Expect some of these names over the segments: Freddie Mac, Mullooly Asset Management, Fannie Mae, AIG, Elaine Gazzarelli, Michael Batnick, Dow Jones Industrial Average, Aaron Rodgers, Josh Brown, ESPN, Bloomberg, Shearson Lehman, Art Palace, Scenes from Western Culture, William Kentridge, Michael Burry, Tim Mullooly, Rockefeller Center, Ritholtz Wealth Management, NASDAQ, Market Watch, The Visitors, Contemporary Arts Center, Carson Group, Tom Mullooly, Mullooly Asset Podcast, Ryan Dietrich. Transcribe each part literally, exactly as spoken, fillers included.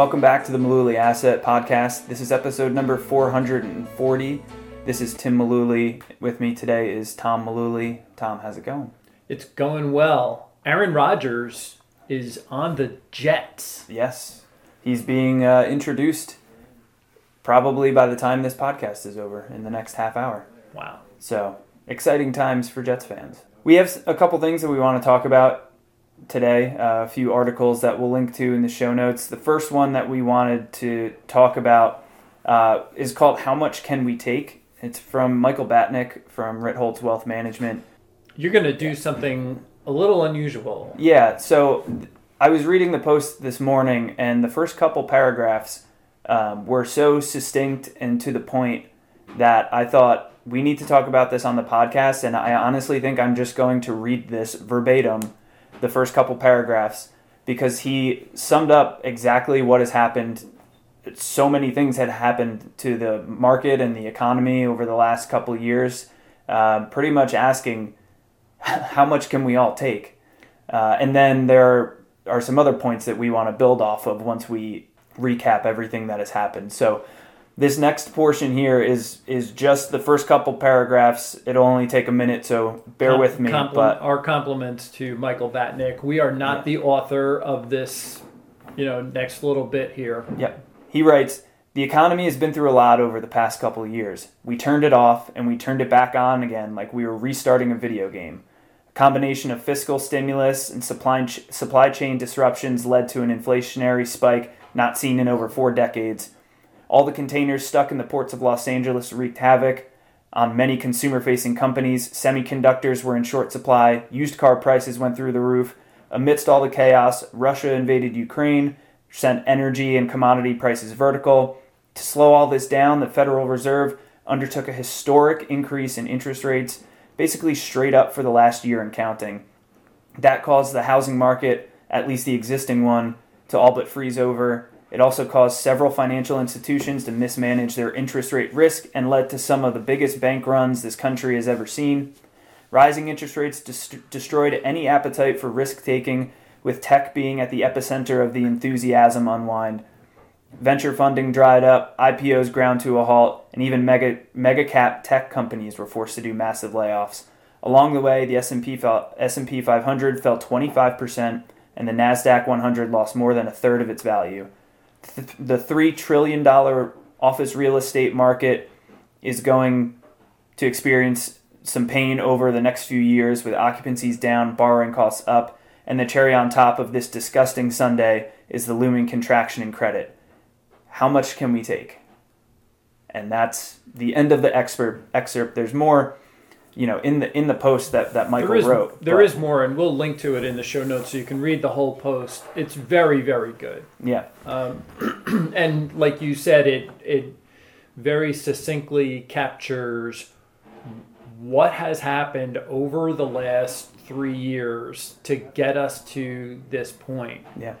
Welcome back to the Mullooly Asset Podcast. This is episode number four hundred forty. This is Tim Mullooly. With me today is Tom Mullooly. Tom, how's it going? It's going well. Aaron Rodgers is on the Jets. Yes. He's being uh, introduced probably by the time this podcast is over in the next half hour. Wow. So, exciting times for Jets fans. We have a couple things that we want to talk about today, uh, a few articles that we'll link to in the show notes. The first one that we wanted to talk about uh, is called How Much Can We Take? It's from Michael Batnick from Ritholtz Wealth Management. You're going to do something a little unusual. Yeah, so I was reading the post this morning, and the first couple paragraphs um, were so succinct and to the point that I thought, we need to talk about this on the podcast, and I honestly think I'm just going to read this verbatim, the first couple paragraphs, because he summed up exactly what has happened. So many things had happened to the market and the economy over the last couple of years, uh, pretty much asking, how much can we all take? Uh, and then there are some other points that we want to build off of once we recap everything that has happened. So this next portion here is is just the first couple paragraphs. It'll only take a minute, so bear Com- with me. Compl- but our compliments to Michael Batnick. We are not yeah. the author of this, you know, next little bit here. Yep. He writes, the economy has been through a lot over the past couple of years. We turned it off, and we turned it back on again like we were restarting a video game. A combination of fiscal stimulus and supply ch- supply chain disruptions led to an inflationary spike not seen in over four decades. All the containers stuck in the ports of Los Angeles wreaked havoc on many consumer-facing companies. Semiconductors were in short supply. Used car prices went through the roof. Amidst all the chaos, Russia invaded Ukraine, sent energy and commodity prices vertical. To slow all this down, the Federal Reserve undertook a historic increase in interest rates, basically straight up for the last year and counting. That caused the housing market, at least the existing one, to all but freeze over. It also caused several financial institutions to mismanage their interest rate risk and led to some of the biggest bank runs this country has ever seen. Rising interest rates dest- destroyed any appetite for risk-taking, with tech being at the epicenter of the enthusiasm unwind. Venture funding dried up, I P Os ground to a halt, and even mega mega-cap tech companies were forced to do massive layoffs. Along the way, the S and P, fell, S and P five hundred fell twenty-five percent, and the NASDAQ one hundred lost more than a third of its value. The three trillion dollars office real estate market is going to experience some pain over the next few years, with occupancies down, borrowing costs up, and the cherry on top of this disgusting sundae is the looming contraction in credit. How much can we take? And that's the end of the expert excerpt. There's more, you know, in the in the post that, that Michael there is, wrote. There but, is more, and we'll link to it in the show notes so you can read the whole post. It's very, very good. Yeah. Um, and like you said, it it very succinctly captures what has happened over the last three years to get us to this point. Yeah.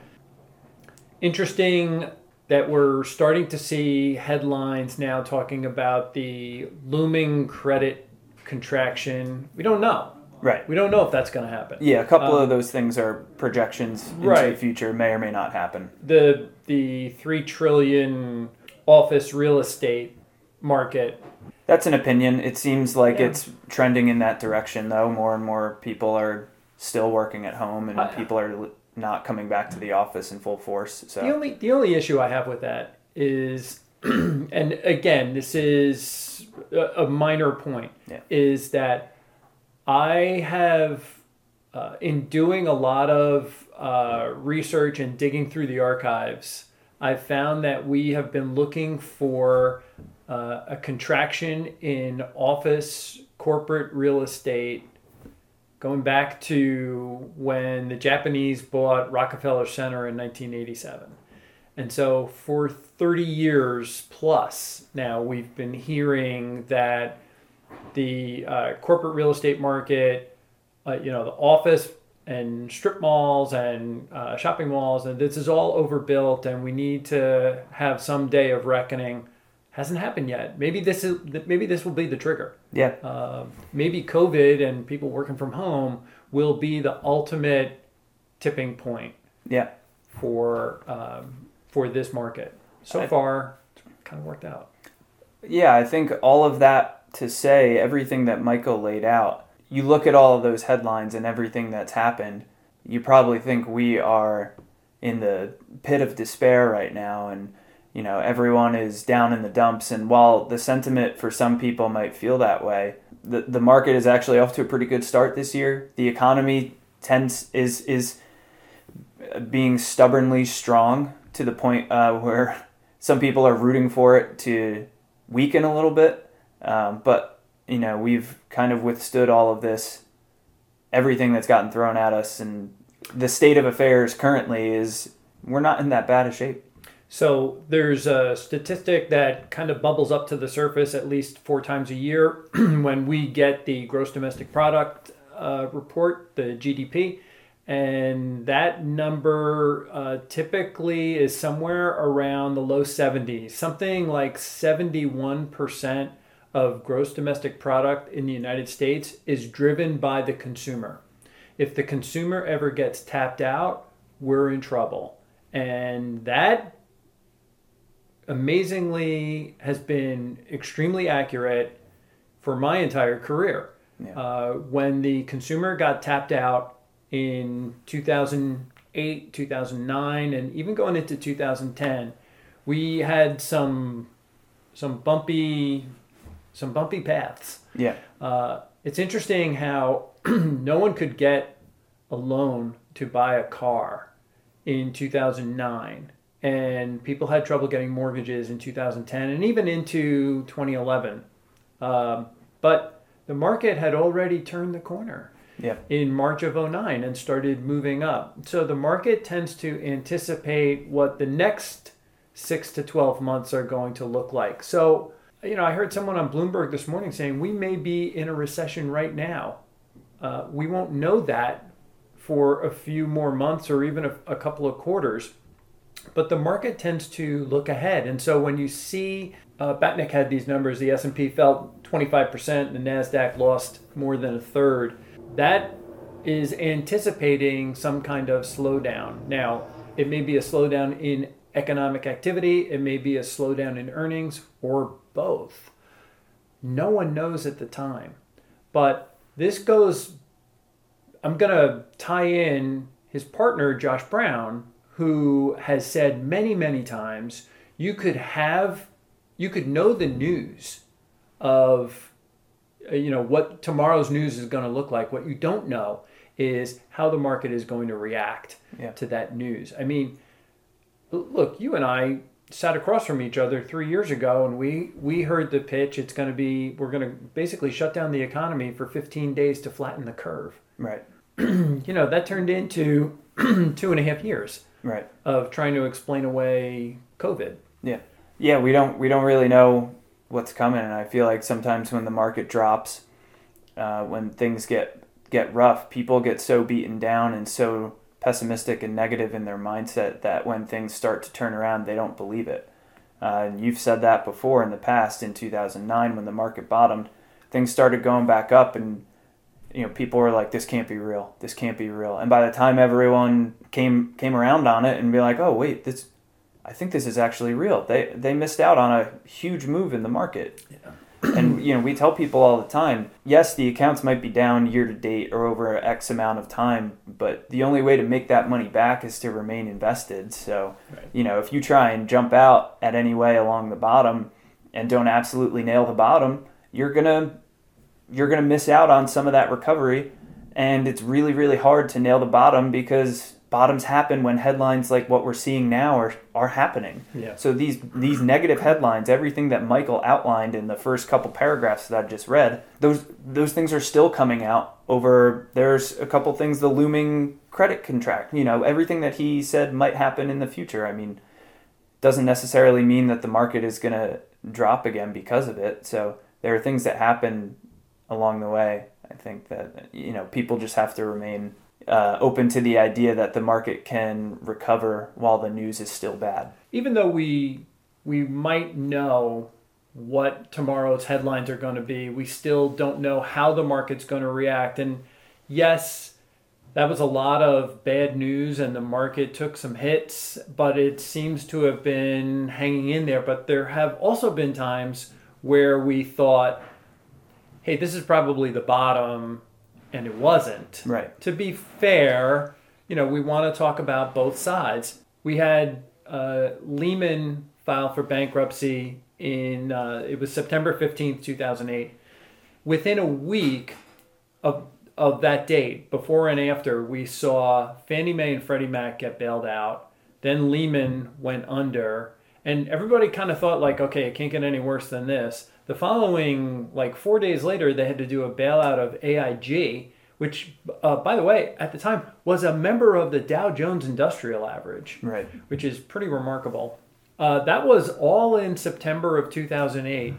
Interesting that we're starting to see headlines now talking about the looming credit contraction. We don't know. Right. We don't know if that's going to happen. Yeah, a couple um, of those things are projections into right. the future, may or may not happen. The the three trillion dollars office real estate market. That's an opinion. It seems like yeah. it's trending in that direction, though. More and more people are still working at home, and I, people are not coming back to the office in full force. So the only the only issue I have with that is, and again, this is a minor point, yeah. is that I have, uh, in doing a lot of uh, research and digging through the archives, I've found that we have been looking for uh, a contraction in office corporate real estate going back to when the Japanese bought Rockefeller Center in nineteen eighty-seven. And so for thirty years plus now, we've been hearing that the uh, corporate real estate market, uh, you know, the office and strip malls and uh, shopping malls, and this is all overbuilt, and we need to have some day of reckoning. Hasn't happened yet. Maybe this is maybe this will be the trigger. Yeah. Uh, maybe COVID and people working from home will be the ultimate tipping point. Yeah. For um, for this market. So I, far, it's kind of worked out. Yeah, I think all of that to say, everything that Michael laid out, you look at all of those headlines and everything that's happened, you probably think we are in the pit of despair right now, and you know, everyone is down in the dumps. And while the sentiment for some people might feel that way, the the market is actually off to a pretty good start this year. The economy tends is is being stubbornly strong to the point uh, where some people are rooting for it to weaken a little bit. Um, but you know, we've kind of withstood all of this, everything that's gotten thrown at us, and the state of affairs currently is we're not in that bad a shape. So there's a statistic that kind of bubbles up to the surface at least four times a year when we get the gross domestic product uh, report, the G D P, and that number uh, typically is somewhere around the low seventies, something like seventy-one percent of gross domestic product in the United States is driven by the consumer. If the consumer ever gets tapped out, we're in trouble. And that amazingly has been extremely accurate for my entire career. Yeah. Uh, when the consumer got tapped out in two thousand eight, two thousand nine, and even going into two thousand ten, we had some some bumpy some bumpy paths. Yeah. Uh, it's interesting how no one could get a loan to buy a car in two thousand nine, and people had trouble getting mortgages in two thousand ten and even into twenty eleven. Um, but the market had already turned the corner yeah. in March of oh nine and started moving up. So the market tends to anticipate what the next six to twelve months are going to look like. So, you know, I heard someone on Bloomberg this morning saying we may be in a recession right now. Uh, we won't know that for a few more months or even a, a couple of quarters, but the market tends to look ahead. And so when you see, uh, Batnick had these numbers, the S and P fell twenty-five percent, the NASDAQ lost more than a third. That is anticipating some kind of slowdown. Now, it may be a slowdown in economic activity, it may be a slowdown in earnings, or both. No one knows at the time, but this goes, I'm going to tie in his partner, Josh Brown, who has said many, many times, you could have, you could know the news of, you know, what tomorrow's news is going to look like. What you don't know is how the market is going to react yeah. to that news. I mean, look, you and I sat across from each other three years ago, and we we heard the pitch, it's going to be, we're going to basically shut down the economy for fifteen days to flatten the curve. Right. You know, that turned into two and a half years right. of trying to explain away COVID. Yeah. Yeah, we don't we don't really know what's coming, and I feel like sometimes when the market drops, uh, when things get get rough, people get so beaten down and so pessimistic and negative in their mindset that when things start to turn around, they don't believe it. Uh, and you've said that before in the past. In two thousand nine, when the market bottomed, things started going back up, and you know, people were like, "This can't be real. This can't be real." And by the time everyone came came around on it and be like, "Oh wait, this, I think this is actually real." They they missed out on a huge move in the market. Yeah. And you know, we tell people all the time, yes, the accounts might be down year to date or over X amount of time, but the only way to make that money back is to remain invested. So, right. you know, if you try and jump out at any way along the bottom and don't absolutely nail the bottom, you're gonna you're gonna miss out on some of that recovery. And it's really, really hard to nail the bottom because bottoms happen when headlines like what we're seeing now are, are happening. Yeah. So these these negative headlines, everything that Michael outlined in the first couple paragraphs that I just read, those those things are still coming out over, there's a couple things, the looming credit contract, you know, everything that he said might happen in the future. I mean, doesn't necessarily mean that the market is going to drop again because of it. So there are things that happen along the way. I think that, you know, people just have to remain Uh, open to the idea that the market can recover while the news is still bad. Even though we we might know what tomorrow's headlines are going to be, we still don't know how the market's going to react. And yes, that was a lot of bad news, and the market took some hits, but it seems to have been hanging in there. But there have also been times where we thought, hey, this is probably the bottom, and it wasn't. Right. To be fair, you know, we want to talk about both sides. We had uh, Lehman file for bankruptcy in, uh, it was September fifteenth, two thousand eight. Within a week of Of that date, before and after, we saw Fannie Mae and Freddie Mac get bailed out. Then Lehman went under, and everybody kind of thought like, okay, it can't get any worse than this. The following, like four days later, they had to do a bailout of A I G, which, uh, by the way, at the time was a member of the Dow Jones Industrial Average, right? Which is pretty remarkable. Uh, that was all in September of two thousand eight.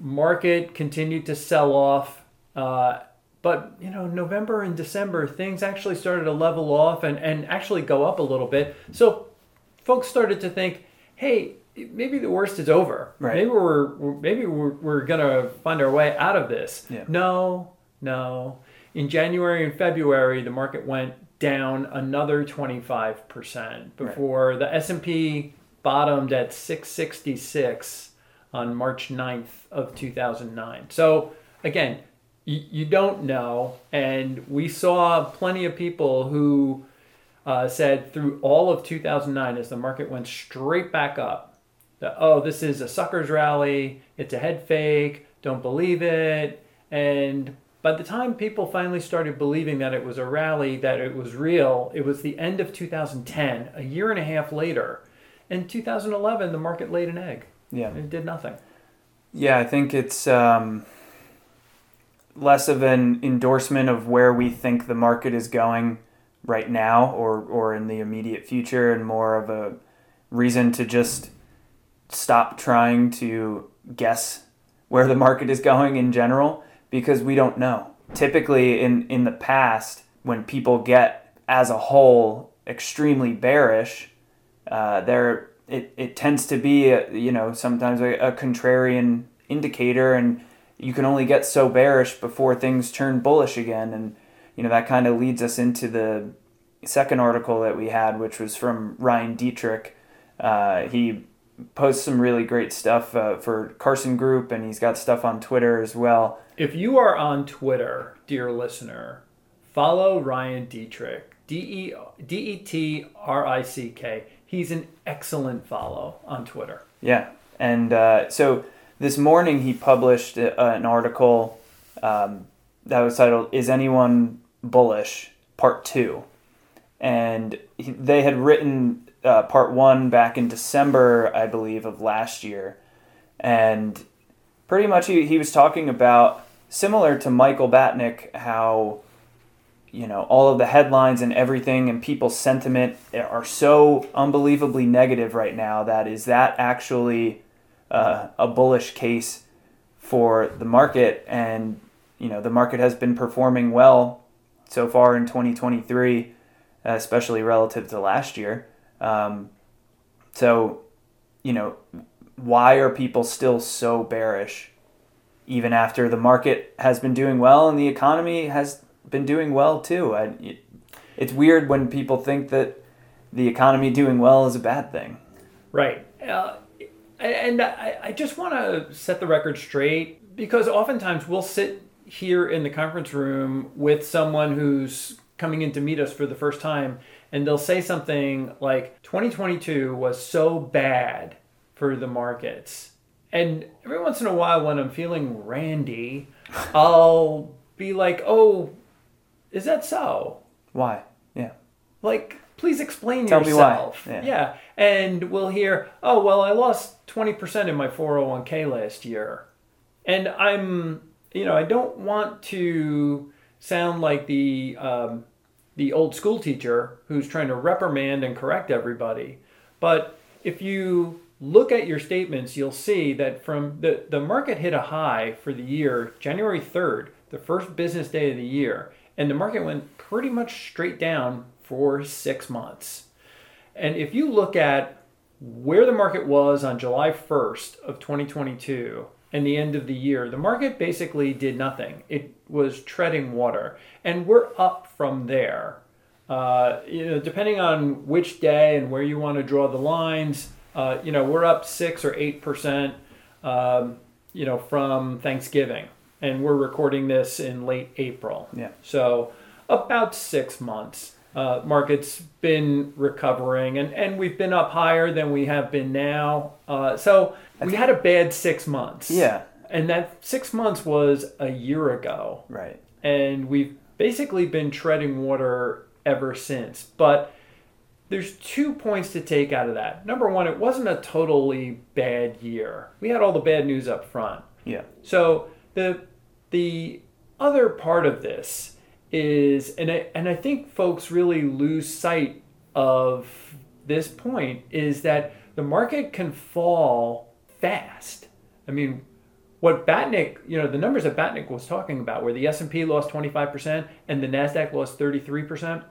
Market continued to sell off. Uh, But, you know, November and December, things actually started to level off and, and actually go up a little bit. So folks started to think, hey, maybe the worst is over. Right. Maybe we're maybe we're, we're going to find our way out of this. Yeah. No, no. In January and February, the market went down another twenty-five percent before right. the S and P bottomed at six sixty-six on March ninth of two thousand nine. So, again, you don't know, and we saw plenty of people who uh, said through all of two thousand nine, as the market went straight back up, that, oh, this is a sucker's rally, it's a head fake, don't believe it. And by the time people finally started believing that it was a rally, that it was real, it was the end of two thousand ten, a year and a half later. In two thousand eleven, the market laid an egg. Yeah, it did nothing. Yeah, I think it's... Um... less of an endorsement of where we think the market is going right now or, or in the immediate future, and more of a reason to just stop trying to guess where the market is going in general, because we don't know. Typically in, in the past, when people get as a whole extremely bearish, uh, there it, it tends to be, a, you know, sometimes a, a contrarian indicator, and you can only get so bearish before things turn bullish again. And, you know, that kind of leads us into the second article that we had, which was from Ryan Dietrich. Uh, he posts some really great stuff uh, for Carson Group, and he's got stuff on Twitter as well. If you are on Twitter, dear listener, follow Ryan Dietrich, D E T R I C K. He's an excellent follow on Twitter. Yeah, and uh, so... this morning he published an article um, that was titled, Is Anyone Bullish? Part two. And he, they had written uh, part one back in December, I believe, of last year. And pretty much he, he was talking about, similar to Michael Batnick, how, you know, all of the headlines and everything and people's sentiment are so unbelievably negative right now that is that actually... Uh, a bullish case for the market. And you know, the market has been performing well so far in twenty twenty-three, especially relative to last year. Um, so you know, why are people still so bearish even after the market has been doing well and the economy has been doing well too? I, it's weird when people think that the economy doing well is a bad thing. Right. Uh- And I just want to set the record straight, because oftentimes we'll sit here in the conference room with someone who's coming in to meet us for the first time, and they'll say something like, twenty twenty-two was so bad for the markets. And every once in a while when I'm feeling randy, I'll be like, oh, is that so? Why? Yeah. Like... please explain Tell yourself. Me why. Yeah. yeah. And we'll hear, oh, well, I lost twenty percent in my four oh one k last year. And I'm, you know, I don't want to sound like the um, the old school teacher who's trying to reprimand and correct everybody. But if you look at your statements, you'll see that from the, the market hit a high for the year, January third, the first business day of the year. And the market went pretty much straight down for six months. And if you look at where the market was on July first of twenty twenty-two and the end of the year, the market basically did nothing. It was treading water. And we're up from there. Uh, you know, depending on which day and where you want to draw the lines, uh, you know, we're up six or eight percent, um, you know, from Thanksgiving, and we're recording this in late April. Yeah. So about six months, uh, market's been recovering, and, and we've been up higher than we have been now. Uh, so we had a bad six months. Yeah. And that six months was a year ago. Right. And we've basically been treading water ever since. But there's two points to take out of that. Number one, it wasn't a totally bad year. We had all the bad news up front. Yeah. So the the other part of this is, and I, and I think folks really lose sight of this point, is that the market can fall fast. I mean, what Batnick, you know, the numbers that Batnick was talking about, where the S and P lost twenty-five percent and the NASDAQ lost thirty-three percent,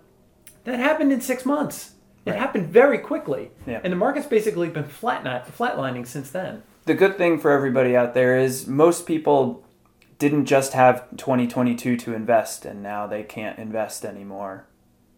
that happened in six months. It right. happened very quickly. Yeah. And the market's basically been flat flatlining since then. The good thing for everybody out there is most people didn't just have twenty twenty-two to invest, and now they can't invest anymore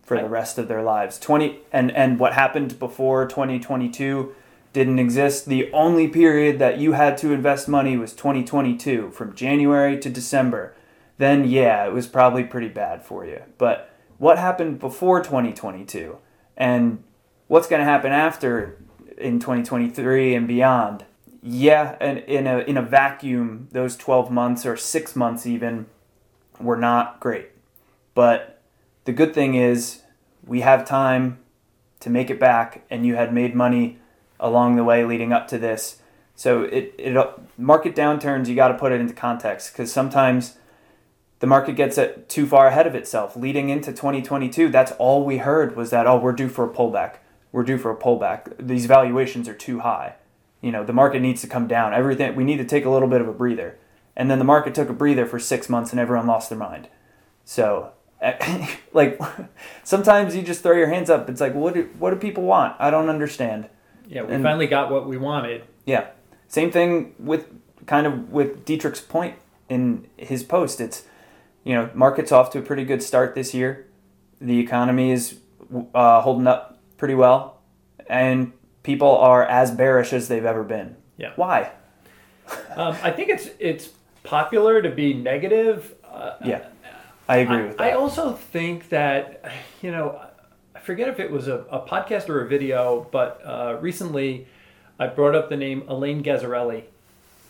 for right. the rest of their lives. twenty and, and what happened before twenty twenty-two didn't exist. The only period that you had to invest money was twenty twenty-two, from January to December. Then, yeah, it was probably pretty bad for you. But what happened before twenty twenty-two and what's going to happen after in twenty twenty-three and beyond? Yeah, and in a in a vacuum, those twelve months or six months even were not great. But the good thing is we have time to make it back, and you had made money along the way leading up to this. So it, it market downturns, you got to put it into context, because sometimes the market gets it too far ahead of itself. Leading into twenty twenty-two, that's all we heard was that, oh, we're due for a pullback. We're due for a pullback. These valuations are too high. You know, the market needs to come down. Everything, we need to take a little bit of a breather. And then the market took a breather for six months and everyone lost their mind. So, like, sometimes you just throw your hands up. It's like, what do, what do people want? I don't understand. Yeah, we and, finally got what we wanted. Yeah. Same thing with kind of with Dietrich's point in his post. It's, you know, market's off to a pretty good start this year. The economy is uh, holding up pretty well. And people are as bearish as they've ever been. Yeah. Why? um, I think it's it's popular to be negative. Uh, yeah, I agree I, with that. I also think that, you know, I forget if it was a, a podcast or a video, but uh, recently I brought up the name Elaine Gazzarelli,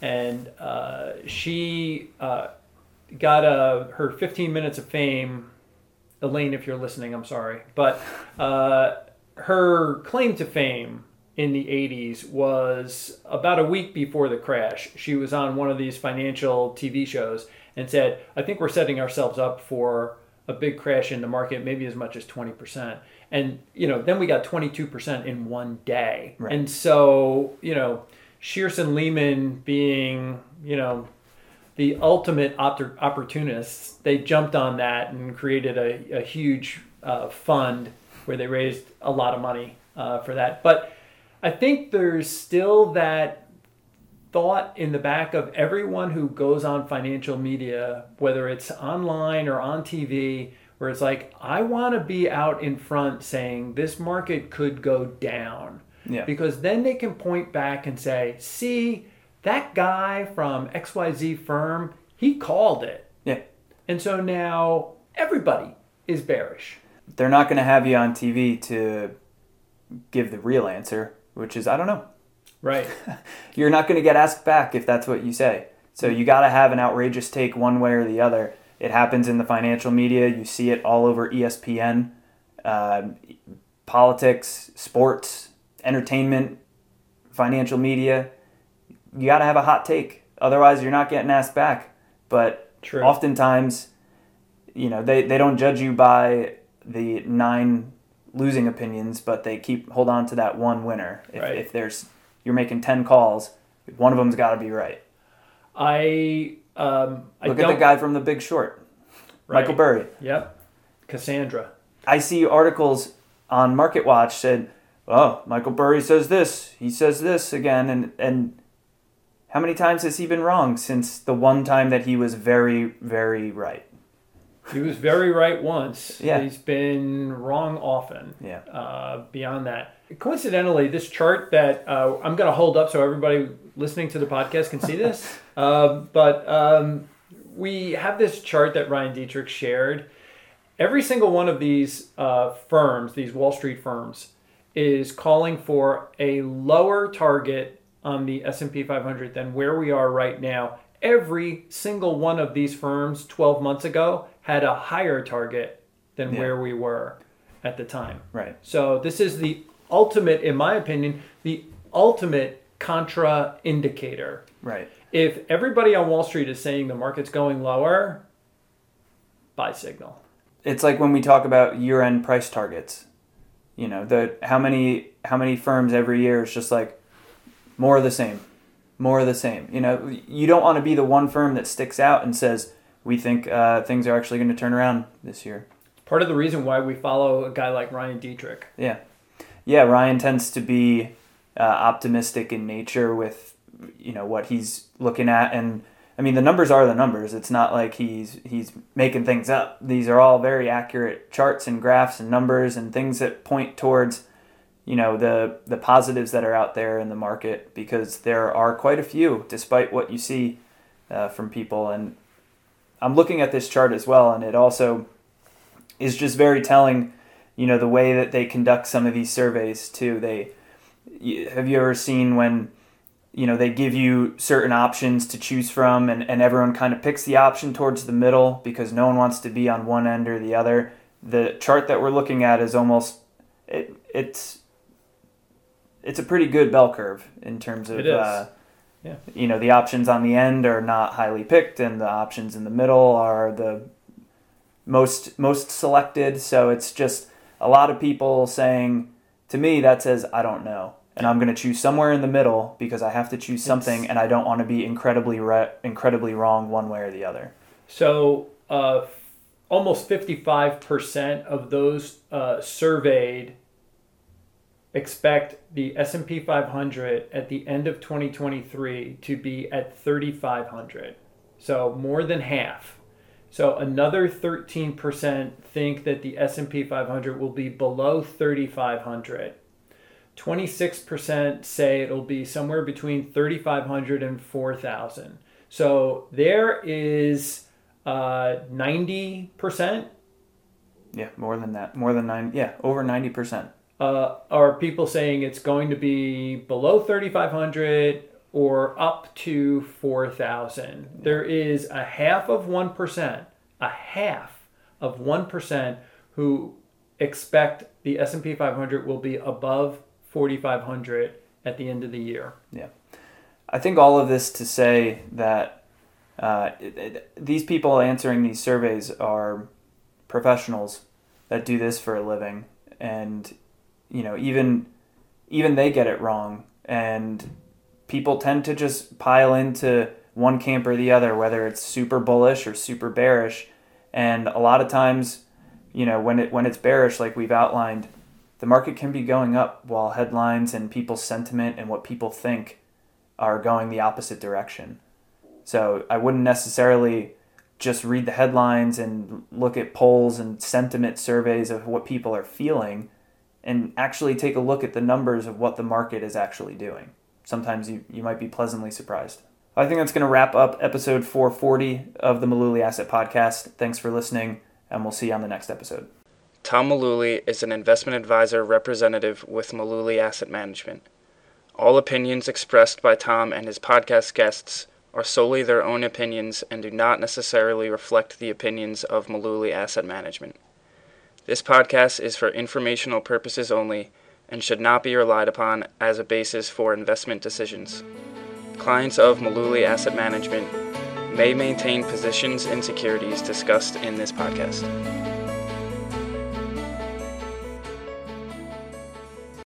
and uh, she uh, got a, her fifteen minutes of fame. Elaine, if you're listening, I'm sorry. But uh, her claim to fame in the eighties was about a week before the crash. She was on one of these financial T V shows and said, I think we're setting ourselves up for a big crash in the market, maybe as much as twenty percent. And, you know, then we got twenty-two percent in one day. Right. And so, you know, Shearson Lehman being, you know, the ultimate opt- opportunists, they jumped on that and created a, a huge uh, fund where they raised a lot of money uh, for that. But I think there's still that thought in the back of everyone who goes on financial media, whether it's online or on T V, where it's like, I want to be out in front saying this market could go down. Yeah. Because then they can point back and say, see, that guy from X Y Z firm, he called it. Yeah. And so now everybody is bearish. They're not going to have you on T V to give the real answer, which is, I don't know. Right. You're not going to get asked back if that's what you say. So you got to have an outrageous take one way or the other. It happens in the financial media. You see it all over E S P N, uh, politics, sports, entertainment, financial media. You got to have a hot take. Otherwise, you're not getting asked back. But True. Oftentimes, you know, they, they don't judge you by the nine losing opinions, but they keep hold on to that one winner. If, right. if there's you're making ten calls, one of them's got to be right. I um, I look at the guy from The Big Short, right. Michael Burry. Yep, Cassandra. I see articles on Market Watch said, "Oh, Michael Burry says this. He says this again," and and How many times has he been wrong since the one time that he was very, very right? He was very right once. Yeah. He's been wrong often. Yeah. Uh, beyond that. Coincidentally, this chart that uh, I'm going to hold up so everybody listening to the podcast can see this, uh, but um, we have this chart that Ryan Dietrich shared. Every single one of these uh, firms, these Wall Street firms, is calling for a lower target on the S and P five hundred than where we are right now. Every single one of these firms twelve months ago had a higher target than yeah. where we were at the time. Right. So this is the ultimate, in my opinion, the ultimate contra indicator. Right. If everybody on Wall Street is saying the market's going lower, buy signal. It's like when we talk about year-end price targets. You know, the how many how many firms every year is just like more of the same, more of the same. You know, you don't want to be the one firm that sticks out and says we think uh, things are actually going to turn around this year. Part of the reason why we follow a guy like Ryan Dietrich. Yeah, yeah. Ryan tends to be uh, optimistic in nature with you know what he's looking at, and I mean the numbers are the numbers. It's not like he's he's making things up. These are all very accurate charts and graphs and numbers and things that point towards, you know, the the positives that are out there in the market, because there are quite a few, despite what you see uh, from people. And I'm looking at this chart as well, and it also is just very telling. You know, the way that they conduct some of these surveys too. They have you ever seen when? You know, they give you certain options to choose from, and, and everyone kind of picks the option towards the middle because no one wants to be on one end or the other. The chart that we're looking at is almost, it, it's it's a pretty good bell curve in terms of, uh, yeah. you know, the options on the end are not highly picked and the options in the middle are the most most selected. So it's just a lot of people saying, to me, that says, I don't know. And I'm going to choose somewhere in the middle because I have to choose something, it's, and I don't want to be incredibly re- incredibly wrong one way or the other. So uh, almost fifty-five percent of those uh, surveyed expect the S and P five hundred at the end of twenty twenty-three to be at thirty-five hundred. So more than half. So another thirteen percent think that the S and P five hundred will be below thirty-five hundred. twenty-six percent say it'll be somewhere between thirty-five hundred and four thousand. So there is uh, ninety percent. Yeah, more than that. More than nine. Yeah, over ninety percent. Uh, are people saying it's going to be below thirty-five hundred or up to four thousand? Yeah. There is a half of one percent, a half of one percent who expect the S and P five hundred will be above forty-five hundred at the end of the year. Yeah. I think all of this to say that uh, it, it, these people answering these surveys are professionals that do this for a living. And, you know, even even they get it wrong. And people tend to just pile into one camp or the other, whether it's super bullish or super bearish. And a lot of times, you know, when it when it's bearish, like we've outlined, the market can be going up while headlines and people's sentiment and what people think are going the opposite direction. So I wouldn't necessarily just read the headlines and look at polls and sentiment surveys of what people are feeling, and actually take a look at the numbers of what the market is actually doing. Sometimes you, you might be pleasantly surprised. I think that's going to wrap up episode four forty of the Mullooly Asset Podcast. Thanks for listening, and we'll see you on the next episode. Tom Mullooly is an investment advisor representative with Mullooly Asset Management. All opinions expressed by Tom and his podcast guests are solely their own opinions and do not necessarily reflect the opinions of Mullooly Asset Management. This podcast is for informational purposes only and should not be relied upon as a basis for investment decisions. Clients of Mullooly Asset Management may maintain positions in securities discussed in this podcast.